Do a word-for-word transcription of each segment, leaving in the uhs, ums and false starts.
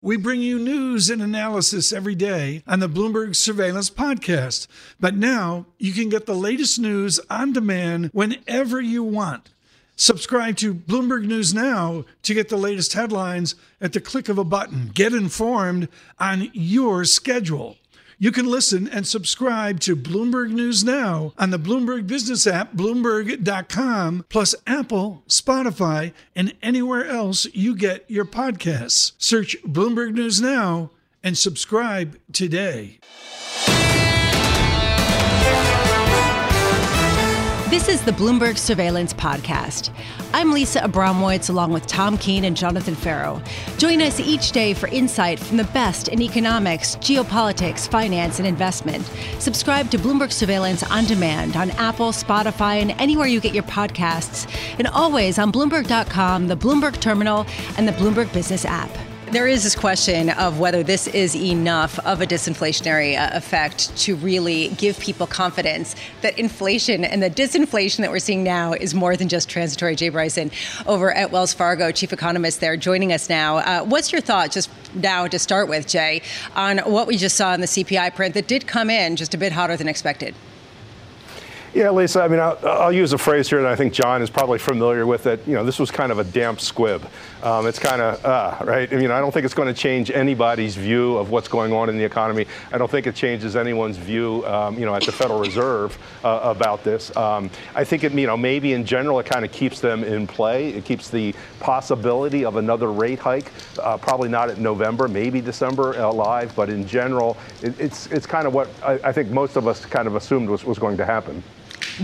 We bring you news and analysis every day on the Bloomberg Surveillance Podcast. But now you can get the latest news on demand whenever you want. Subscribe to Bloomberg News Now to get the latest headlines at the click of a button. Get informed on your schedule. You can listen and subscribe to Bloomberg News Now on the Bloomberg Business App, Bloomberg dot com, plus Apple, Spotify, and anywhere else you get your podcasts. Search Bloomberg News Now and subscribe today. This is the Bloomberg Surveillance Podcast. I'm Lisa Abramowitz, along with Tom Keane and Jonathan Farrow. Join us each day for insight from the best in economics, geopolitics, finance, and investment. Subscribe to Bloomberg Surveillance on demand on Apple, Spotify, and anywhere you get your podcasts. And always on Bloomberg dot com, the Bloomberg Terminal, and the Bloomberg Business App. There is this question of whether this is enough of a disinflationary effect to really give people confidence that inflation and the disinflation that we're seeing now is more than just transitory. Jay Bryson over at Wells Fargo, chief economist there, joining us now. Uh, what's your thought just now to start with, Jay, on what we just saw in the C P I print that did come in just a bit hotter than expected? Yeah, Lisa, I mean, I'll, I'll use a phrase here that I think John is probably familiar with, that, you know, this was kind of a damp squib. Um, it's kind of, uh, right? I mean, I don't think it's going to change anybody's view of what's going on in the economy. I don't think it changes anyone's view, um, you know, at the Federal Reserve uh, about this. Um, I think it, you know, maybe in general, it kind of keeps them in play. It keeps the possibility of another rate hike, uh, probably not in November, maybe December, alive. But in general, it, it's it's kind of what I, I think most of us kind of assumed was, was going to happen.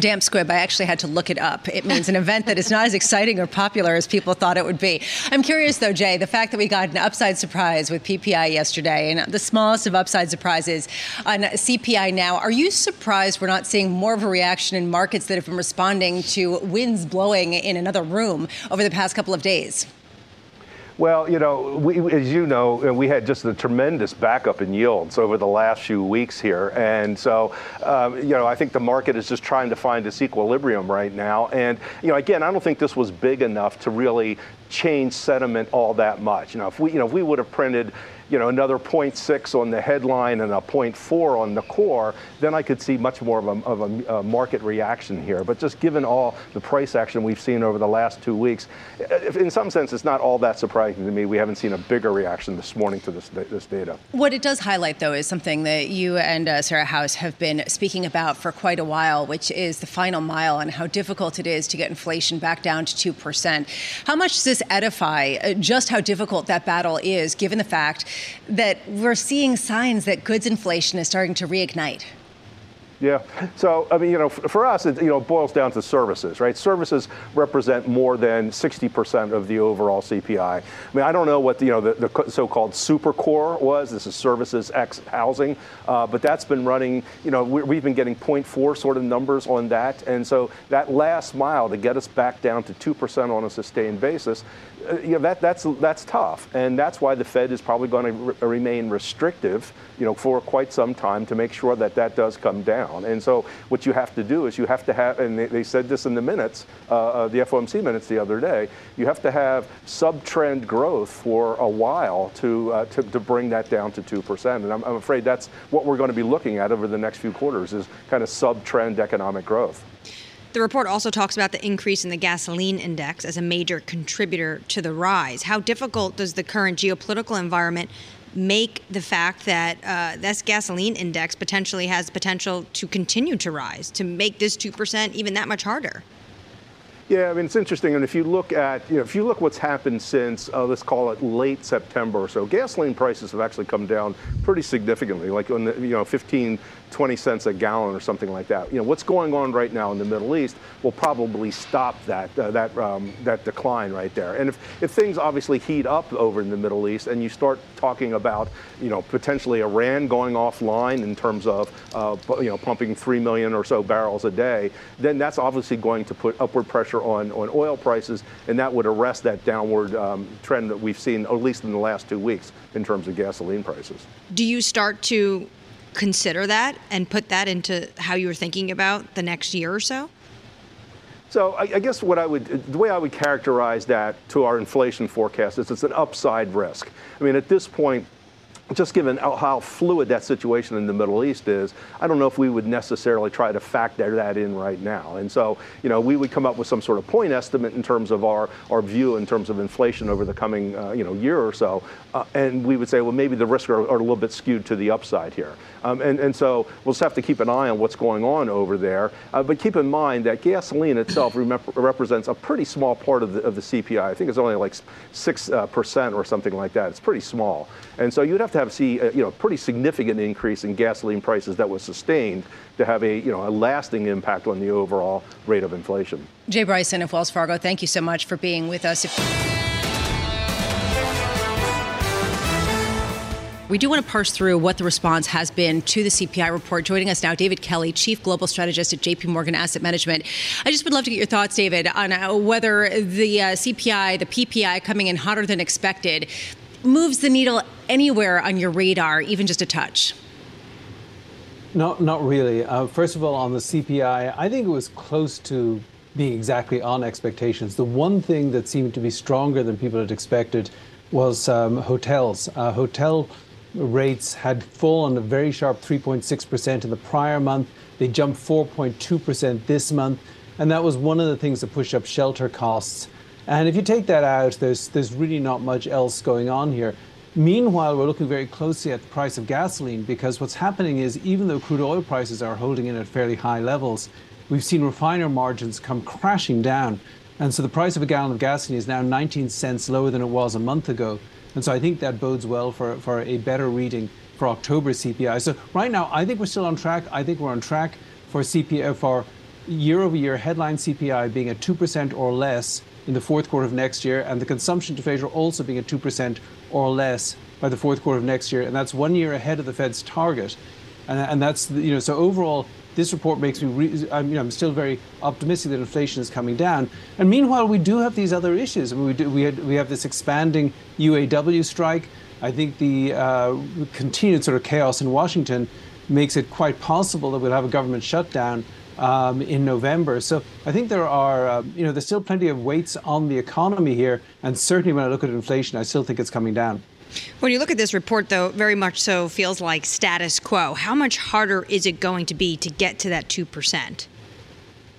Damp squib. I actually had to look it up. It means an event that is not as exciting or popular as people thought it would be. I'm curious, though, Jay, the fact that we got an upside surprise with P P I yesterday and the smallest of upside surprises on C P I now. Are you surprised we're not seeing more of a reaction in markets that have been responding to winds blowing in another room over the past couple of days? Well, you know, we, as you know, we had just a tremendous backup in yields over the last few weeks here. And so, um, you know, I think the market is just trying to find its equilibrium right now. And, you know, again, I don't think this was big enough to really change sentiment all that much. You know, if we, you know, if we would have printed, you know, another zero point six on the headline and a zero point four on the core, then I could see much more of a, of a, a market reaction here. But just given all the price action we've seen over the last two weeks, in some sense, it's not all that surprising to me. We haven't seen a bigger reaction this morning to this, this data. What it does highlight, though, is something that you and uh, Sarah House have been speaking about for quite a while, which is the final mile and how difficult it is to get inflation back down to two percent. How much does this edify just how difficult that battle is, given the fact that we're seeing signs that goods inflation is starting to reignite? Yeah. So, I mean, you know, for us, it, you know, boils down to services, right? Services represent more than sixty percent of the overall C P I. I mean, I don't know what, the, you know, the, the so-called super core was. This is services X housing. Uh, but that's been running, you know, we, we've been getting zero point four sort of numbers on that. And so that last mile to get us back down to two percent on a sustained basis, uh, you know, that, that's that's tough. And that's why the Fed is probably going to re- remain restrictive, you know, for quite some time to make sure that that does come down. And so what you have to do is you have to have, and they, they said this in the minutes, uh, the F O M C minutes the other day, you have to have sub-trend growth for a while to, uh, to to bring that down to two percent. And I'm, I'm afraid that's what we're going to be looking at over the next few quarters, is kind of sub-trend economic growth. The report also talks about the increase in the gasoline index as a major contributor to the rise. How difficult does the current geopolitical environment make the fact that uh, this gasoline index potentially has potential to continue to rise, to make this two percent even that much harder? Yeah, I mean, it's interesting. And if you look at, you know, if you look what's happened since, uh, let's call it late September or so, gasoline prices have actually come down pretty significantly, like, on the, you know, fifteen, twenty cents a gallon or something like that. You know, what's going on right now in the Middle East will probably stop that uh, that um, that decline right there. And if, if things obviously heat up over in the Middle East and you start talking about, you know, potentially Iran going offline in terms of, uh, you know, pumping three million or so barrels a day, then that's obviously going to put upward pressure on, on oil prices, and that would arrest that downward um, trend that we've seen, at least in the last two weeks, in terms of gasoline prices. Do you start to consider that and put that into how you're thinking about the next year or so? So I, I guess what I would, the way I would characterize that to our inflation forecast is it's an upside risk. I mean, at this point, just given how fluid that situation in the Middle East is, I don't know if we would necessarily try to factor that in right now. And so, you know, we would come up with some sort of point estimate in terms of our, our view in terms of inflation over the coming, uh, you know, year or so. Uh, and we would say, well, maybe the risks are, are a little bit skewed to the upside here. Um, and, and so we'll just have to keep an eye on what's going on over there. Uh, but keep in mind that gasoline itself remember, represents a pretty small part of the, of the C P I. I think it's only like six percent uh, or something like that. It's pretty small. And so you'd have to have see a, you know, pretty significant increase in gasoline prices that was sustained to have a, you know, a lasting impact on the overall rate of inflation. Jay Bryson of Wells Fargo, thank you so much for being with us. We do want to parse through what the response has been to the C P I report. Joining us now, David Kelly, Chief Global Strategist at JPMorgan Asset Management. I just would love to get your thoughts, David, on whether the uh, C P I, the P P I coming in hotter than expected, moves the needle anywhere on your radar, even just a touch? No, not really. Uh, first of all, on the C P I, I think it was close to being exactly on expectations. The one thing that seemed to be stronger than people had expected was um, hotels. Uh, hotel rates had fallen a very sharp three point six percent in the prior month. They jumped four point two percent this month. And that was one of the things that pushed up shelter costs. And if you take that out, there's there's really not much else going on here. Meanwhile, we're looking very closely at the price of gasoline, because what's happening is, even though crude oil prices are holding in at fairly high levels, we've seen refiner margins come crashing down. And so the price of a gallon of gasoline is now nineteen cents lower than it was a month ago. And so I think that bodes well for, for a better reading for October's C P I. So right now, I think we're still on track. I think we're on track for C P I, for year-over-year headline C P I being at two percent or less in the fourth quarter of next year, and the consumption deflator also being at two percent or less by the fourth quarter of next year. And that's one year ahead of the Fed's target. And, and that's, you know, so overall, this report makes me, re- I'm, you know, I'm still very optimistic that inflation is coming down. And meanwhile, we do have these other issues. I mean, we, do, we, had, we have this expanding U A W strike. I think the uh, continued sort of chaos in Washington makes it quite possible that we'll have a government shutdown Um, in November. So I think there are, uh, you know, there's still plenty of weights on the economy here. And certainly when I look at inflation, I still think it's coming down. When you look at this report, though, very much so feels like status quo. How much harder is it going to be to get to that two percent?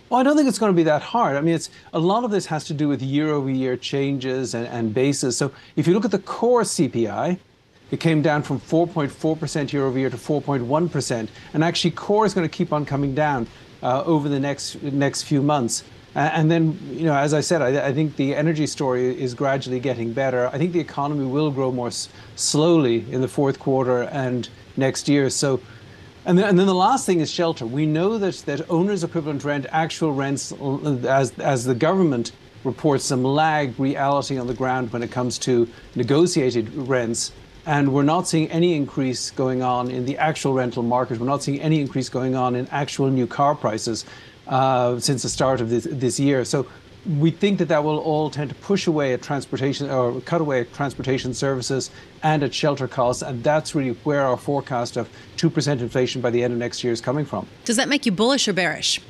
Well, I don't think it's going to be that hard. I mean, it's a lot of this has to do with year over year changes and, and basis. So if you look at the core C P I, it came down from four point four percent year over year to four point one percent. And actually, core is going to keep on coming down Uh, over the next next few months. Uh, and then, you know, as I said, I, I think the energy story is gradually getting better. I think the economy will grow more s- slowly in the fourth quarter and next year. So, and then, and then the last thing is shelter. We know that, that owner's equivalent rent, actual rents, as, as the government reports some lag reality on the ground when it comes to negotiated rents. And we're not seeing any increase going on in the actual rental market. We're not seeing any increase going on in actual new car prices uh, since the start of this, this year. So we think that that will all tend to push away at transportation, or cut away at transportation services and at shelter costs. And that's really where our forecast of two percent inflation by the end of next year is coming from. Does that make you bullish or bearish?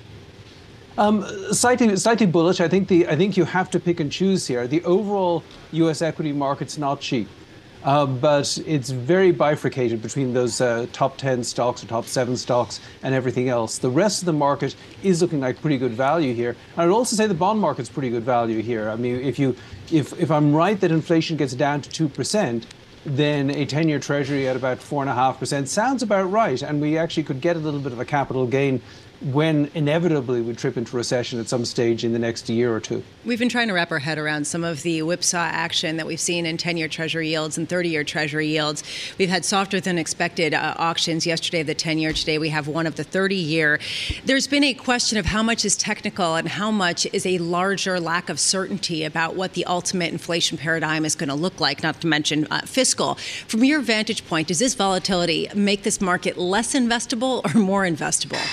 Um, slightly, slightly bullish. I think the I think you have to pick and choose here. The overall U S equity market's not cheap. Uh, but it's very bifurcated between those uh, top ten stocks or top seven stocks and everything else. The rest of the market is looking like pretty good value here. I would also say the bond market's pretty good value here. I mean, if you, if if I'm right that inflation gets down to two percent, then a ten-year treasury at about four point five percent sounds about right. And we actually could get a little bit of a capital gain when inevitably we trip into recession at some stage in the next year or two. We've been trying to wrap our head around some of the whipsaw action that we've seen in ten-year Treasury yields and thirty-year Treasury yields. We've had softer than expected uh, auctions yesterday of the ten-year. Today we have one of the thirty-year. There's been a question of how much is technical and how much is a larger lack of certainty about what the ultimate inflation paradigm is going to look like, not to mention uh, fiscal. From your vantage point, does this volatility make this market less investable or more investable?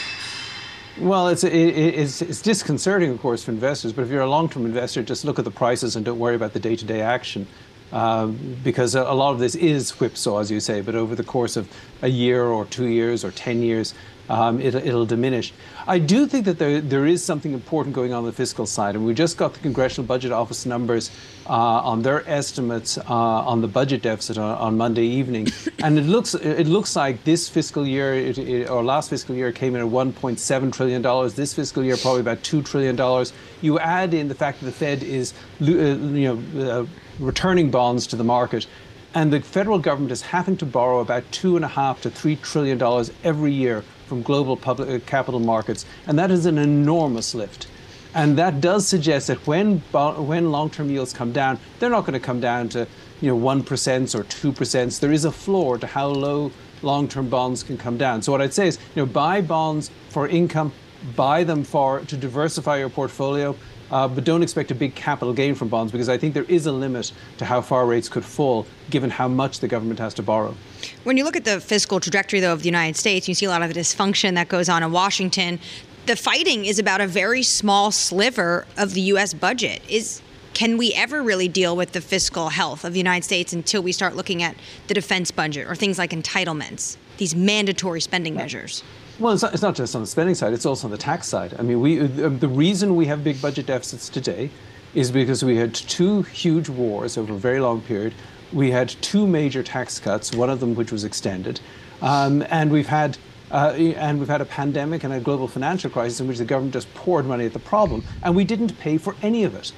Well, it's, it, it's, it's disconcerting, of course, for investors. But if you're a long-term investor, just look at the prices and don't worry about the day-to-day action, uh, because a, a lot of this is whipsaw, as you say. But over the course of a year or two years or ten years, um, it, it'll diminish. I do think that there there is something important going on on the fiscal side. And we just got the Congressional Budget Office numbers uh, on their estimates uh, on the budget deficit on, on Monday evening. And it looks it looks like this fiscal year, it, it, or last fiscal year, came in at one point seven trillion dollars. This fiscal year, probably about two trillion dollars. You add in the fact that the Fed is uh, you know uh, returning bonds to the market. And the federal government is having to borrow about two and a half to three trillion dollars every year from global public uh, capital markets, and that is an enormous lift. And that does suggest that when when long-term yields come down, they're not going to come down to you know one percent or two percent. There is a floor to how low long-term bonds can come down. So what I'd say is, you know, buy bonds for income, buy them for to diversify your portfolio. Uh, but don't expect a big capital gain from bonds, because I think there is a limit to how far rates could fall, given how much the government has to borrow. When you look at the fiscal trajectory, though, of the United States, you see a lot of the dysfunction that goes on in Washington. The fighting is about a very small sliver of the U S budget. Is can we ever really deal with the fiscal health of the United States until we start looking at the defense budget or things like entitlements, these mandatory spending right. measures? Well, it's not, it's not just on the spending side, it's also on the tax side. I mean, we, the reason we have big budget deficits today is because we had two huge wars over a very long period. We had two major tax cuts, one of them which was extended. Um, and we've had uh, and we've had a pandemic and a global financial crisis in which the government just poured money at the problem. And we didn't pay for any of it.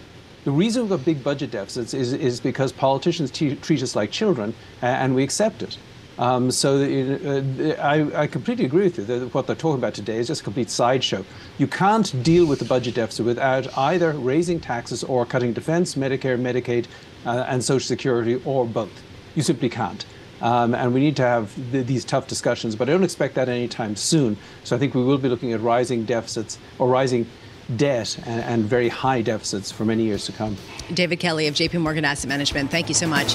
The reason we've got big budget deficits is, is because politicians t- treat us like children and we accept it. Um, so uh, I, I completely agree with you that what they're talking about today is just a complete sideshow. You can't deal with the budget deficit without either raising taxes or cutting defense, Medicare, Medicaid, uh, and Social Security, or both. You simply can't. Um, and we need to have th- these tough discussions, but I don't expect that anytime soon. So I think we will be looking at rising deficits or rising debt and, and very high deficits for many years to come. David Kelly of JPMorgan Asset Management, thank you so much.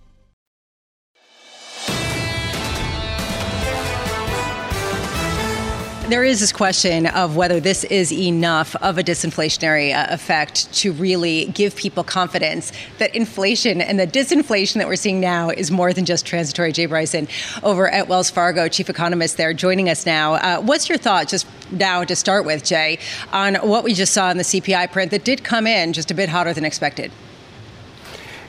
There is this question of whether this is enough of a disinflationary uh, effect to really give people confidence that inflation and the disinflation that we're seeing now is more than just transitory. Jay Bryson over at Wells Fargo, chief economist there, joining us now. Uh, what's your thought just now to start with, Jay, on what we just saw in the C P I print that did come in just a bit hotter than expected?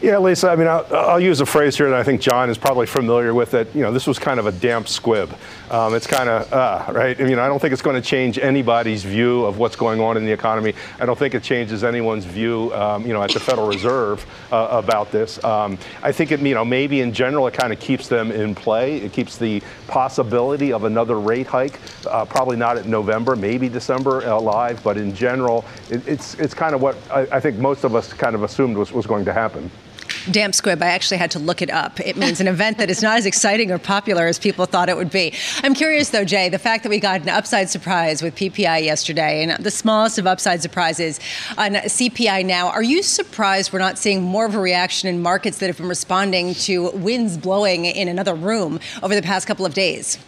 Yeah, Lisa, I mean, I'll, I'll use a phrase here that I think John is probably familiar with, that, you know, this was kind of a damp squib. Um, it's kind of, uh, right? I mean, I don't think it's going to change anybody's view of what's going on in the economy. I don't think it changes anyone's view, um, you know, at the Federal Reserve uh, about this. Um, I think it, you know, maybe in general, it kind of keeps them in play. It keeps the possibility of another rate hike, uh, probably not in November, maybe December, alive. But in general, it, it's, it's kind of what I, I think most of us kind of assumed was, was going to happen. Damp squib, I actually had to look it up. It means an event that is not as exciting or popular as people thought it would be. I'm curious, though, Jay, the fact that we got an upside surprise with P P I yesterday, and the smallest of upside surprises on C P I now, are you surprised we're not seeing more of a reaction in markets that have been responding to winds blowing in another room over the past couple of days?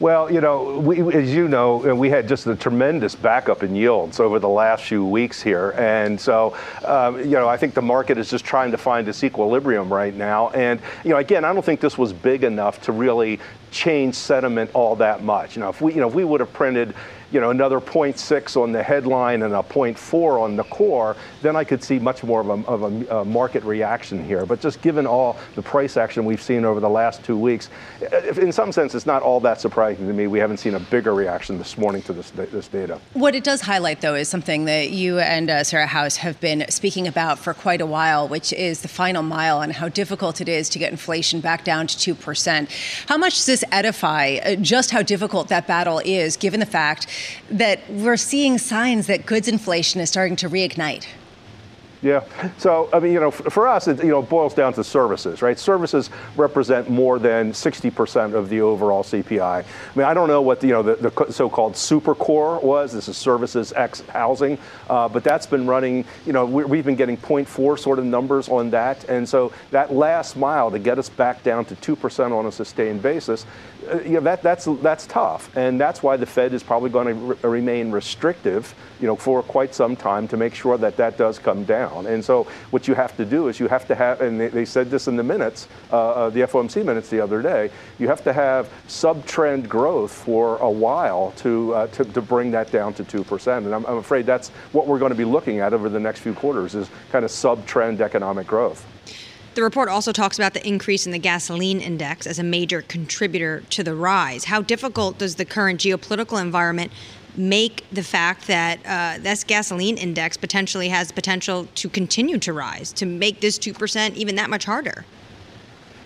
Well, you know, we, as you know, we had just a tremendous backup in yields over the last few weeks here. And so, um, you know, I think the market is just trying to find its equilibrium right now. And, you know, again, I don't think this was big enough to really change sentiment all that much. You know, if we, you know, if we would have printed, you know, another zero point six on the headline and a zero point four on the core, then I could see much more of a, of a, a market reaction here. But just given all the price action we've seen over the last two weeks, in some sense, it's not all that surprising to me. We haven't seen a bigger reaction this morning to this, this data. What it does highlight, though, is something that you and uh, Sarah House have been speaking about for quite a while, which is the final mile and how difficult it is to get inflation back down to two percent. How much does this edify just how difficult that battle is, given the fact that we're seeing signs that goods inflation is starting to reignite? Yeah. So, I mean, you know, for us, it, you know, boils down to services, right? Services represent more than sixty percent of the overall C P I. I mean, I don't know what, the, you know, the, the so-called super core was. This is services X housing. Uh, but that's been running, you know, we've been getting zero point four sort of numbers on that. And so that last mile to get us back down to two percent on a sustained basis, uh, you know, that, that's, that's tough. And that's why the Fed is probably going to re- remain restrictive, you know, for quite some time to make sure that that does come down. And so what you have to do is you have to have, and they, they said this in the minutes, uh, the F O M C minutes the other day, you have to have sub-trend growth for a while to, uh, to, to bring that down to two percent. And I'm, I'm afraid that's what we're going to be looking at over the next few quarters is kind of sub-trend economic growth. The report also talks about the increase in the gasoline index as a major contributor to the rise. How difficult does the current geopolitical environment make the fact that uh, this gasoline index potentially has potential to continue to rise, to make this two percent even that much harder?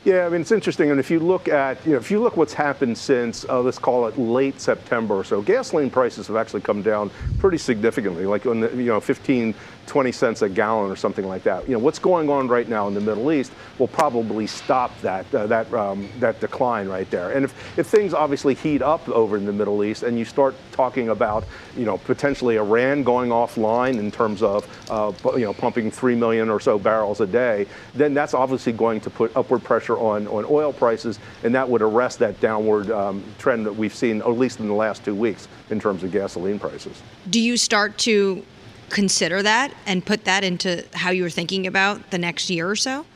Yeah, I mean, it's interesting. And if you look at, you know, if you look what's happened since, uh, let's call it late September or so, gasoline prices have actually come down pretty significantly, like on the, you know, fifteen, twenty cents a gallon or something like that. You know, what's going on right now in the Middle East will probably stop that uh, that um, that decline right there. And if, if things obviously heat up over in the Middle East and you start talking about, you know, potentially Iran going offline in terms of, uh, you know, pumping three million or so barrels a day, then that's obviously going to put upward pressure On, on oil prices, and that would arrest that downward um, trend that we've seen, at least in the last two weeks, in terms of gasoline prices. Do you start to consider that and put that into how you're thinking about the next year or so?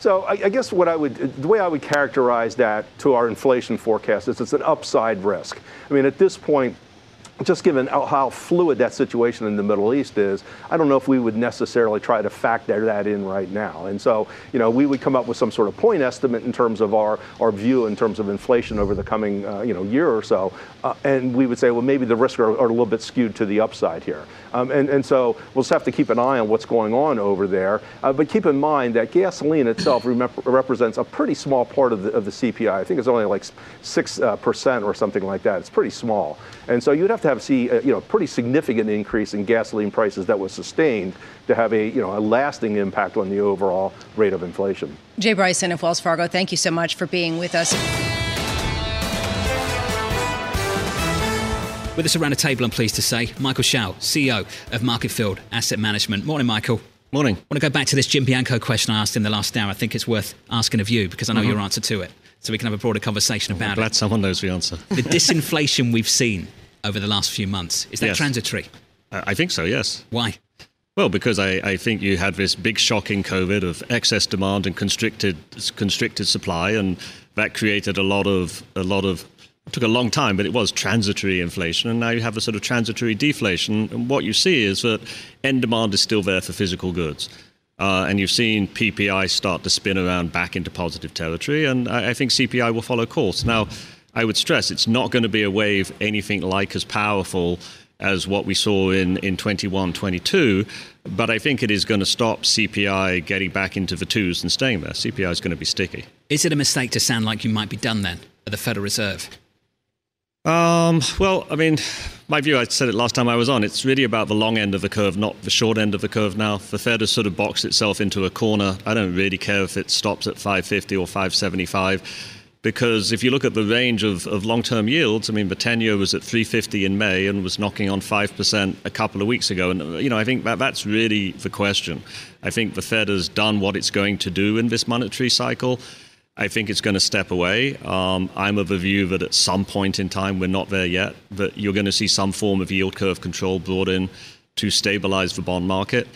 So I, I guess what I would, the way I would characterize that to our inflation forecast is it's an upside risk. I mean, at this point, just given how fluid that situation in the Middle East is, I don't know if we would necessarily try to factor that in right now. And so, you know, we would come up with some sort of point estimate in terms of our, our view in terms of inflation over the coming, uh, you know, year or so. Uh, and we would say, well, maybe the risks are, are a little bit skewed to the upside here. Um, and, and so we'll just have to keep an eye on what's going on over there. Uh, but keep in mind that gasoline itself remember, represents a pretty small part of the, of the C P I. I think it's only like six percent uh, percent or something like that. It's pretty small. And so you'd have to have see a, you know, pretty significant increase in gasoline prices that was sustained to have a, you know, a lasting impact on the overall rate of inflation. Jay Bryson of Wells Fargo, thank you so much for being with us. With us around the table, I'm pleased to say, Michael Shaoul, C E O of Marketfield Asset Management. Morning, Michael. Morning. I want to go back to this Jim Bianco question I asked in the last hour. I think it's worth asking of you because I know mm-hmm. your answer to it, so we can have a broader conversation oh, about I'm glad it. Glad someone knows the answer. The disinflation we've seen over the last few months, is that yes. transitory? I think so, yes. Why? Well, because I, I think you had this big shock in COVID of excess demand and constricted constricted supply, and that created a lot of a lot of it took a long time, but it was transitory inflation, and now you have a sort of transitory deflation. And what you see is that end demand is still there for physical goods. Uh, and you've seen P P I start to spin around back into positive territory, and I, I think C P I will follow course. Now, I would stress it's not going to be a wave anything like as powerful as what we saw in, in twenty-one, twenty-two, but I think it is going to stop C P I getting back into the twos and staying there. C P I is going to be sticky. Is it a mistake to sound like you might be done then at the Federal Reserve? Um, well, I mean, my view, I said it last time I was on, it's really about the long end of the curve, not the short end of the curve now. The Fed has sort of boxed itself into a corner. I don't really care if it stops at five fifty or five seventy-five, because if you look at the range of, of long-term yields, I mean, the ten-year was at three fifty in May and was knocking on five percent a couple of weeks ago. And, you know, I think that that's really the question. I think the Fed has done what it's going to do in this monetary cycle. I think it's going to step away. Um, I'm of the view that at some point in time, we're not there yet, that you're going to see some form of yield curve control brought in to stabilize the bond market.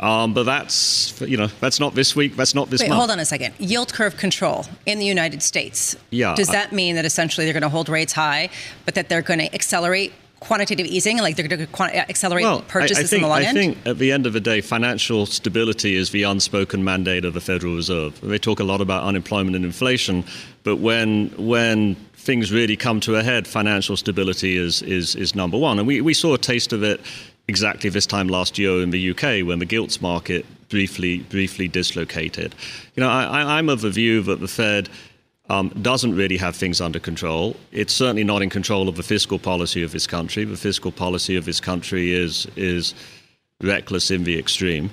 Um, but that's, you know, that's not this week. That's not this Wait, month. Hold on a second. Yield curve control in the United States. Yeah. Does that I, mean that essentially they're going to hold rates high, but that they're going to accelerate quantitative easing, like they're going to accelerate well, purchases I, I think, in the long I end? I think at the end of the day, financial stability is the unspoken mandate of the Federal Reserve. They talk a lot about unemployment and inflation, but when when things really come to a head, financial stability is is is number one. And we, we saw a taste of it exactly this time last year in the U K when the gilts market briefly briefly dislocated. You know, I, I'm of the view that the Fed Um, doesn't really have things under control. It's certainly not in control of the fiscal policy of this country. The fiscal policy of this country is is reckless in the extreme.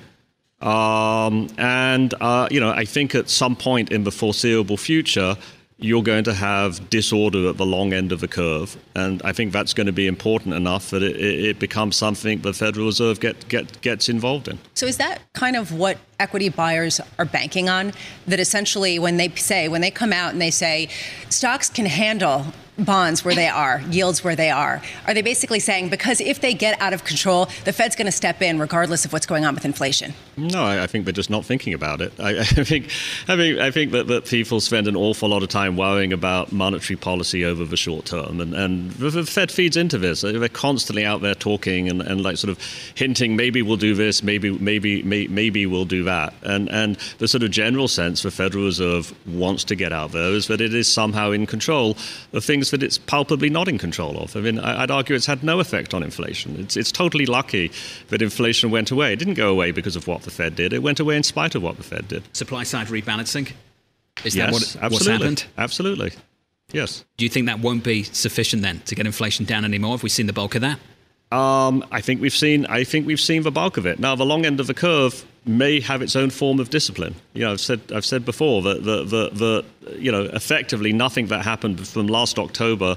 Um, and, uh, you know, I think at some point in the foreseeable future, you're going to have disorder at the long end of the curve. And I think that's going to be important enough that it, it becomes something the Federal Reserve get, get, gets involved in. So is that kind of what equity buyers are banking on? That essentially when they say, when they come out and they say stocks can handle bonds where they are, yields where they are, are they basically saying because if they get out of control, the Fed's going to step in regardless of what's going on with inflation? No, I, I think they're just not thinking about it. I, I think I mean, I think that, that people spend an awful lot of time worrying about monetary policy over the short term. And, and the, the Fed feeds into this. They're constantly out there talking and, and like sort of hinting, maybe we'll do this, maybe, maybe, may, maybe we'll do that. And, and the sort of general sense the Federal Reserve wants to get out there is that it is somehow in control of things that it's palpably not in control of. I mean, I'd argue it's had no effect on inflation. It's it's totally lucky that inflation went away. It didn't go away because of what the Fed did. It went away in spite of what the Fed did. Supply side rebalancing? Is yes, that what, absolutely. what's happened? Absolutely. Yes. Do you think that won't be sufficient then to get inflation down anymore? Have we seen the bulk of that? Um, I think we've seen I think we've seen the bulk of it. Now, the long end of the curve may have its own form of discipline. You know, I've said I've said before that the, the the you know effectively nothing that happened from last October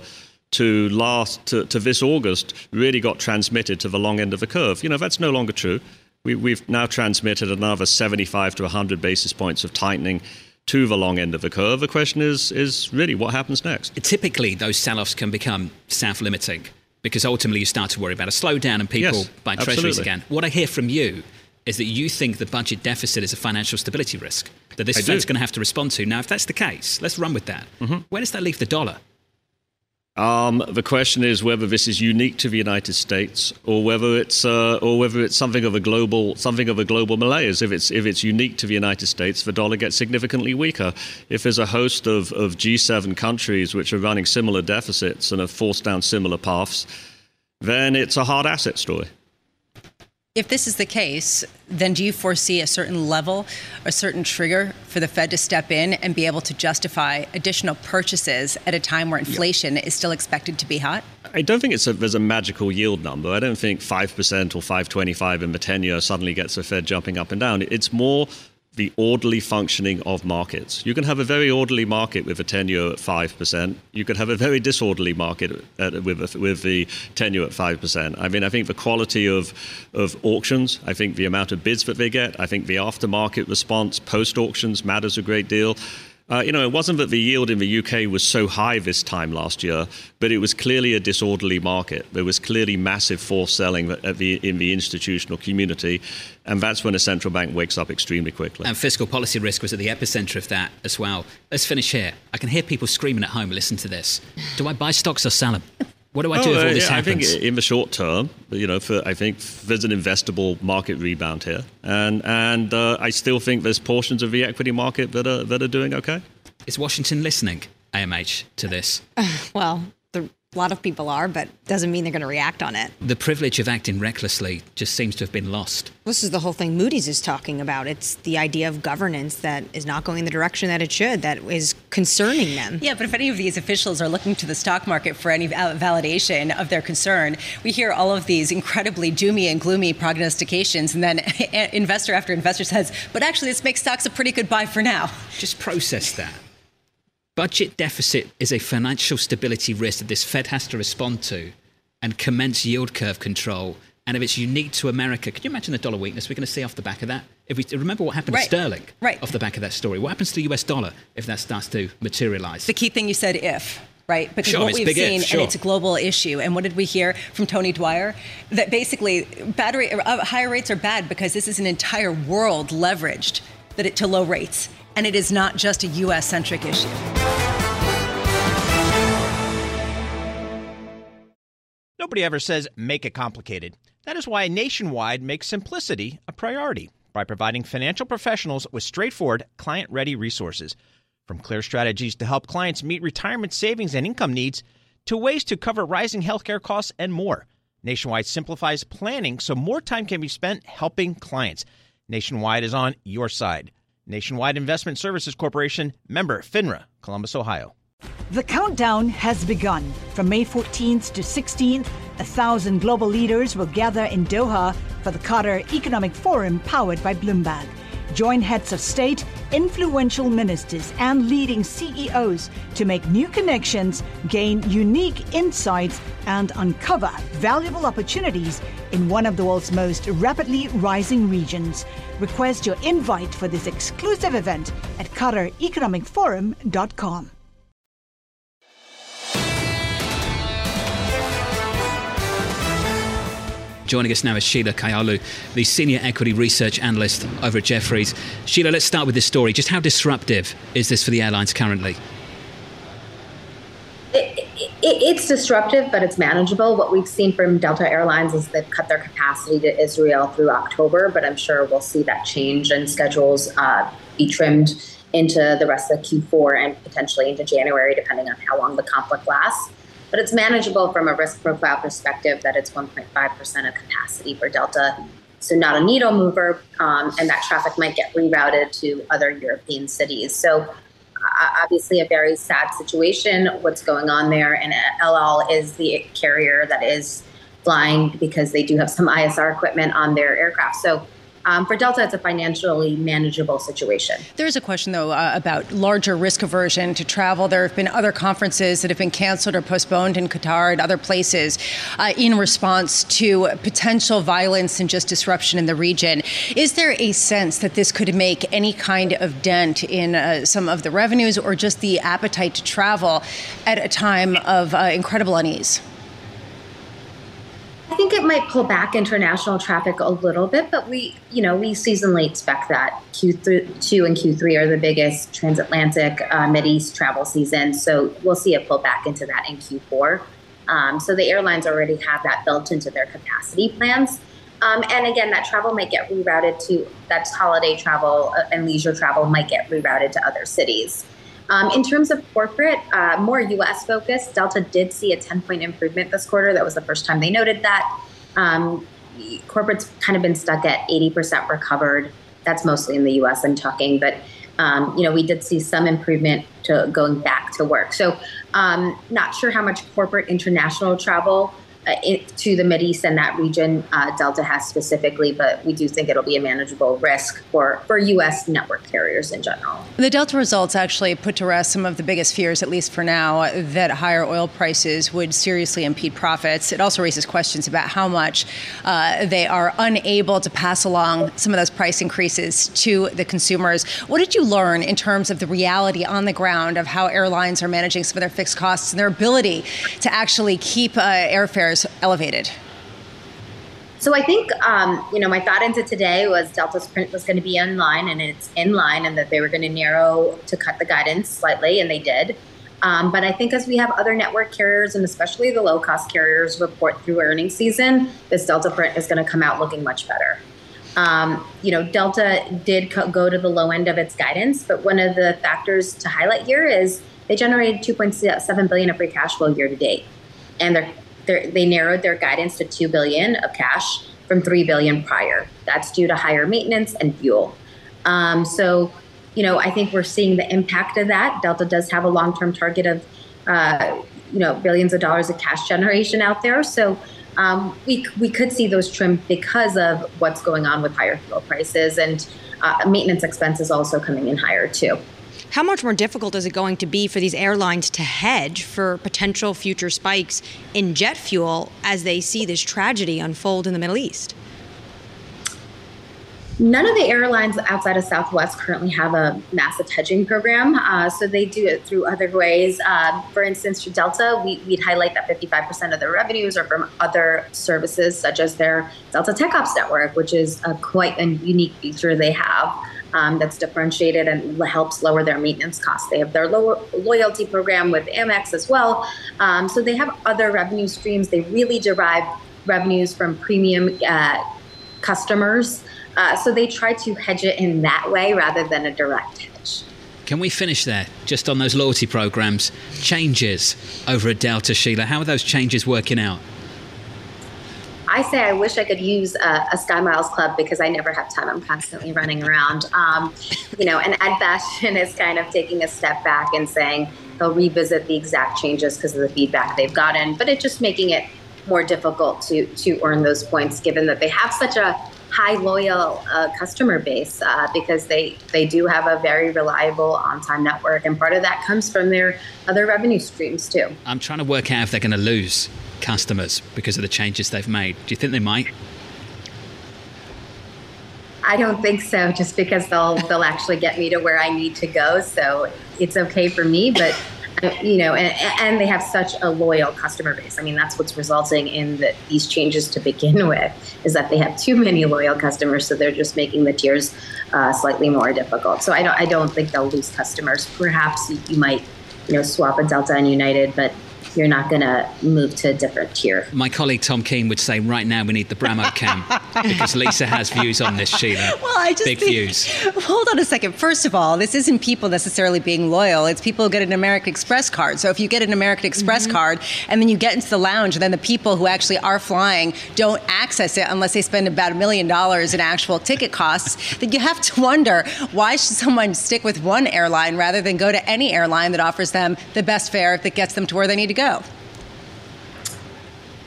to last to, to this August really got transmitted to the long end of the curve. You know, that's no longer true. We, we've now transmitted another seventy-five to one hundred basis points of tightening to the long end of the curve. The question is is really what happens next. Typically, those sell-offs can become self-limiting because ultimately you start to worry about a slowdown and people yes, buy treasuries absolutely. again. What I hear from you is that you think the budget deficit is a financial stability risk that this I Fed's do. going to have to respond to. Now, if that's the case, let's run with that. Mm-hmm. Where does that leave the dollar? Um, the question is whether this is unique to the United States, or whether it's uh, or whether it's something of a global something of a global malaise. If it's if it's unique to the United States, the dollar gets significantly weaker. If there's a host of, of G seven countries which are running similar deficits and have forced down similar paths, then it's a hard asset story. If this is the case, then do you foresee a certain level, a certain trigger for the Fed to step in and be able to justify additional purchases at a time where inflation yeah. is still expected to be hot? I don't think it's a, there's a magical yield number. I don't think five percent or five twenty-five in the ten-year suddenly gets the Fed jumping up and down. It's more the orderly functioning of markets. You can have a very orderly market with a ten-year at five percent. You could have a very disorderly market at, with, with the ten-year at five percent. I mean, I think the quality of, of auctions, I think the amount of bids that they get, I think the aftermarket response post-auctions matters a great deal. Uh, you know, it wasn't that the yield in the U K was so high this time last year, but it was clearly a disorderly market. There was clearly massive forced selling at the, in the institutional community, and that's when a central bank wakes up extremely quickly. And fiscal policy risk was at the epicenter of that as well. Let's finish here. I can hear people screaming at home, listen to this. Do I buy stocks or sell them? What do I do oh, if all uh, this yeah, happens? I think in the short term, you know, for, I think there's an investable market rebound here. And and uh, I still think there's portions of the equity market that are that are doing okay. Is Washington listening, A M H, to this? Uh, well, the A lot of people are, but doesn't mean they're going to react on it. The privilege of acting recklessly just seems to have been lost. This is the whole thing Moody's is talking about. It's the idea of governance that is not going in the direction that it should, that is concerning them. Yeah, but if any of these officials are looking to the stock market for any validation of their concern, we hear all of these incredibly doomy and gloomy prognostications, and then investor after investor says, but actually this makes stocks a pretty good buy for now. Just process that. Budget deficit is a financial stability risk that this Fed has to respond to and commence yield curve control. And if it's unique to America, could you imagine the dollar weakness we're going to see off the back of that? If we remember what happened right. to sterling right. off the back of that story, what happens to the U S dollar if that starts to materialize? The key thing you said, if. Right? Because sure, what we've seen, if, sure. and it's a global issue. And what did we hear from Tony Dwyer? That basically battery, uh, higher rates are bad because this is an entire world leveraged that it, to low rates. And it is not just a U S-centric issue. Nobody ever says, make it complicated. That is why Nationwide makes simplicity a priority by providing financial professionals with straightforward, client-ready resources. From clear strategies to help clients meet retirement savings and income needs, to ways to cover rising healthcare costs and more, Nationwide simplifies planning so more time can be spent helping clients. Nationwide is on your side. Nationwide Investment Services Corporation, member FINRA, Columbus, Ohio. The countdown has begun. From May fourteenth to sixteenth, a thousand global leaders will gather in Doha for the Qatar Economic Forum powered by Bloomberg. Join heads of state, influential ministers, and leading C E Os to make new connections, gain unique insights, and uncover valuable opportunities in one of the world's most rapidly rising regions. Request your invite for this exclusive event at Qatar Economic Forum dot com. Joining us now is Sheila Kahyaoglu, the Senior Equity Research Analyst over at Jefferies. Sheila, let's start with this story. Just how disruptive is this for the airlines currently? It, it, it's disruptive, but it's manageable. What we've seen from Delta Airlines is they've cut their capacity to Israel through October, but I'm sure we'll see that change and schedules uh, be trimmed into the rest of Q four and potentially into January, depending on how long the conflict lasts. But it's manageable from a risk profile perspective that it's one point five percent of capacity for Delta, so not a needle mover, um, and that traffic might get rerouted to other European cities. So uh, obviously a very sad situation, what's going on there, and El Al is the carrier that is flying because they do have some I S R equipment on their aircraft. So Um, for Delta, it's a financially manageable situation. There is a question, though, uh, about larger risk aversion to travel. There have been other conferences that have been canceled or postponed in Qatar and other places uh, in response to potential violence and just disruption in the region. Is there a sense that this could make any kind of dent in uh, some of the revenues or just the appetite to travel at a time of uh, incredible unease? I think it might pull back international traffic a little bit, but we, you know, we seasonally expect that Q two and Q three are the biggest transatlantic, uh, Mideast travel season. So we'll see a pull back into that in Q four. Um, so the airlines already have that built into their capacity plans. Um, and again, that travel might get rerouted to, that's holiday travel and leisure travel might get rerouted to other cities. Um, in terms of corporate, uh, more U S focused, Delta did see a ten point improvement this quarter. That was the first time they noted that. Um, corporate's kind of been stuck at eighty percent recovered. That's mostly in the U S I'm talking, but um, you know, we did see some improvement to going back to work. So um, not sure how much corporate international travel uh, it, to the Mideast and that region uh, Delta has specifically, but we do think it'll be a manageable risk for, for U S network carriers in general. The Delta results actually put to rest some of the biggest fears, at least for now, that higher oil prices would seriously impede profits. It also raises questions about how much uh, they are unable to pass along some of those price increases to the consumers. What did you learn in terms of the reality on the ground of how airlines are managing some of their fixed costs and their ability to actually keep uh, airfares elevated? So I think, um, you know, my thought into today was Delta's print was going to be in line, and it's in line, and that they were going to narrow to cut the guidance slightly, and they did. Um, but I think as we have other network carriers, and especially the low-cost carriers report through earnings season, this Delta print is going to come out looking much better. Um, you know, Delta did co- go to the low end of its guidance, but one of the factors to highlight here is they generated two point seven billion dollars of free cash flow year to date. and they're, they're, they narrowed their guidance to two billion dollars of cash from three billion dollars prior. That's due to higher maintenance and fuel. Um, so, you know, I think we're seeing the impact of that. Delta does have a long-term target of, uh, you know, billions of dollars of cash generation out there. So um, we we could see those trimmed because of what's going on with higher fuel prices and uh, maintenance expenses also coming in higher too. How much more difficult is it going to be for these airlines to hedge for potential future spikes in jet fuel as they see this tragedy unfold in the Middle East? None of the airlines outside of Southwest currently have a massive hedging program, uh, so they do it through other ways. Uh, for instance, for Delta, we, we'd highlight that fifty-five percent of their revenues are from other services, such as their Delta Tech Ops network, which is a, quite a unique feature they have um, that's differentiated and helps lower their maintenance costs. They have their lo- loyalty program with Amex as well, um, so they have other revenue streams. They really derive revenues from premium uh, customers. Uh, so they try to hedge it in that way rather than a direct hedge. Can we finish there, just on those loyalty programs? Changes over at Delta, Sheila. How are those changes working out? I say I wish I could use a, a Sky Miles Club because I never have time. I'm constantly running around. Um, you know, and Ed Bastian is kind of taking a step back and saying they'll revisit the exact changes because of the feedback they've gotten. But it's just making it more difficult to, to earn those points, given that they have such a high loyal uh, customer base uh, because they, they do have a very reliable on-time network. And part of that comes from their other revenue streams too. I'm trying to work out if they're going to lose customers because of the changes they've made. Do you think they might? I don't think so, just because they'll they'll actually get me to where I need to go. So it's okay for me, but you know, and, and they have such a loyal customer base. I mean, that's what's resulting in the, these changes to begin with, is that they have too many loyal customers, so they're just making the tiers uh, slightly more difficult. So I don't, I don't think they'll lose customers. Perhaps you might, you know, swap a Delta and United, but you're not going to move to a different tier. My colleague Tom Keane would say right now we need the Bramo cam because Lisa has views on this, Sheila. Well, I just Big think, views. Hold on a second. First of all, this isn't people necessarily being loyal. It's people who get an American Express card. So if you get an American Express mm-hmm. card and then you get into the lounge, and then the people who actually are flying don't access it unless they spend about a million dollars in actual ticket costs, then you have to wonder, why should someone stick with one airline rather than go to any airline that offers them the best fare that gets them to where they need to go?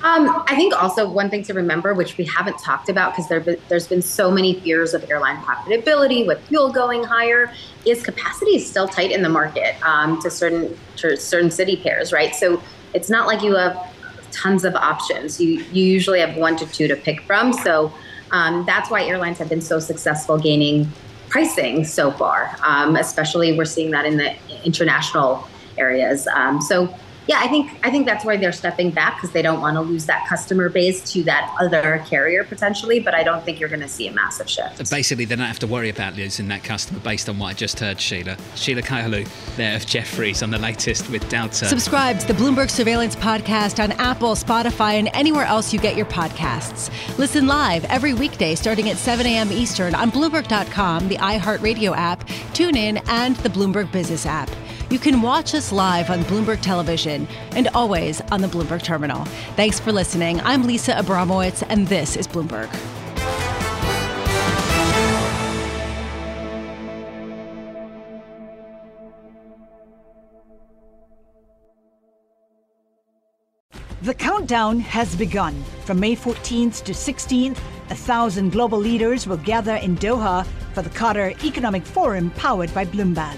Um, I think also one thing to remember, which we haven't talked about because there there's been so many fears of airline profitability with fuel going higher, is capacity is still tight in the market um, to certain to certain city pairs, right? So it's not like you have tons of options. You you usually have one to two to pick from. So um, that's why airlines have been so successful gaining pricing so far. Um, especially we're seeing that in the international areas. Um, so. Yeah, I think I think that's why they're stepping back, because they don't want to lose that customer base to that other carrier potentially. But I don't think you're going to see a massive shift. So basically, they don't have to worry about losing that customer based on what I just heard, Sheila. Sheila Kahyaoglu there of Jefferies on the latest with Delta. Subscribe to the Bloomberg Surveillance Podcast on Apple, Spotify, and anywhere else you get your podcasts. Listen live every weekday starting at seven a.m. Eastern on Bloomberg dot com, the iHeartRadio app, TuneIn, and the Bloomberg Business App. You can watch us live on Bloomberg Television and always on the Bloomberg Terminal. Thanks for listening. I'm Lisa Abramowitz, and this is Bloomberg. The countdown has begun. From May fourteenth to sixteenth, a thousand global leaders will gather in Doha for the Qatar Economic Forum, powered by Bloomberg.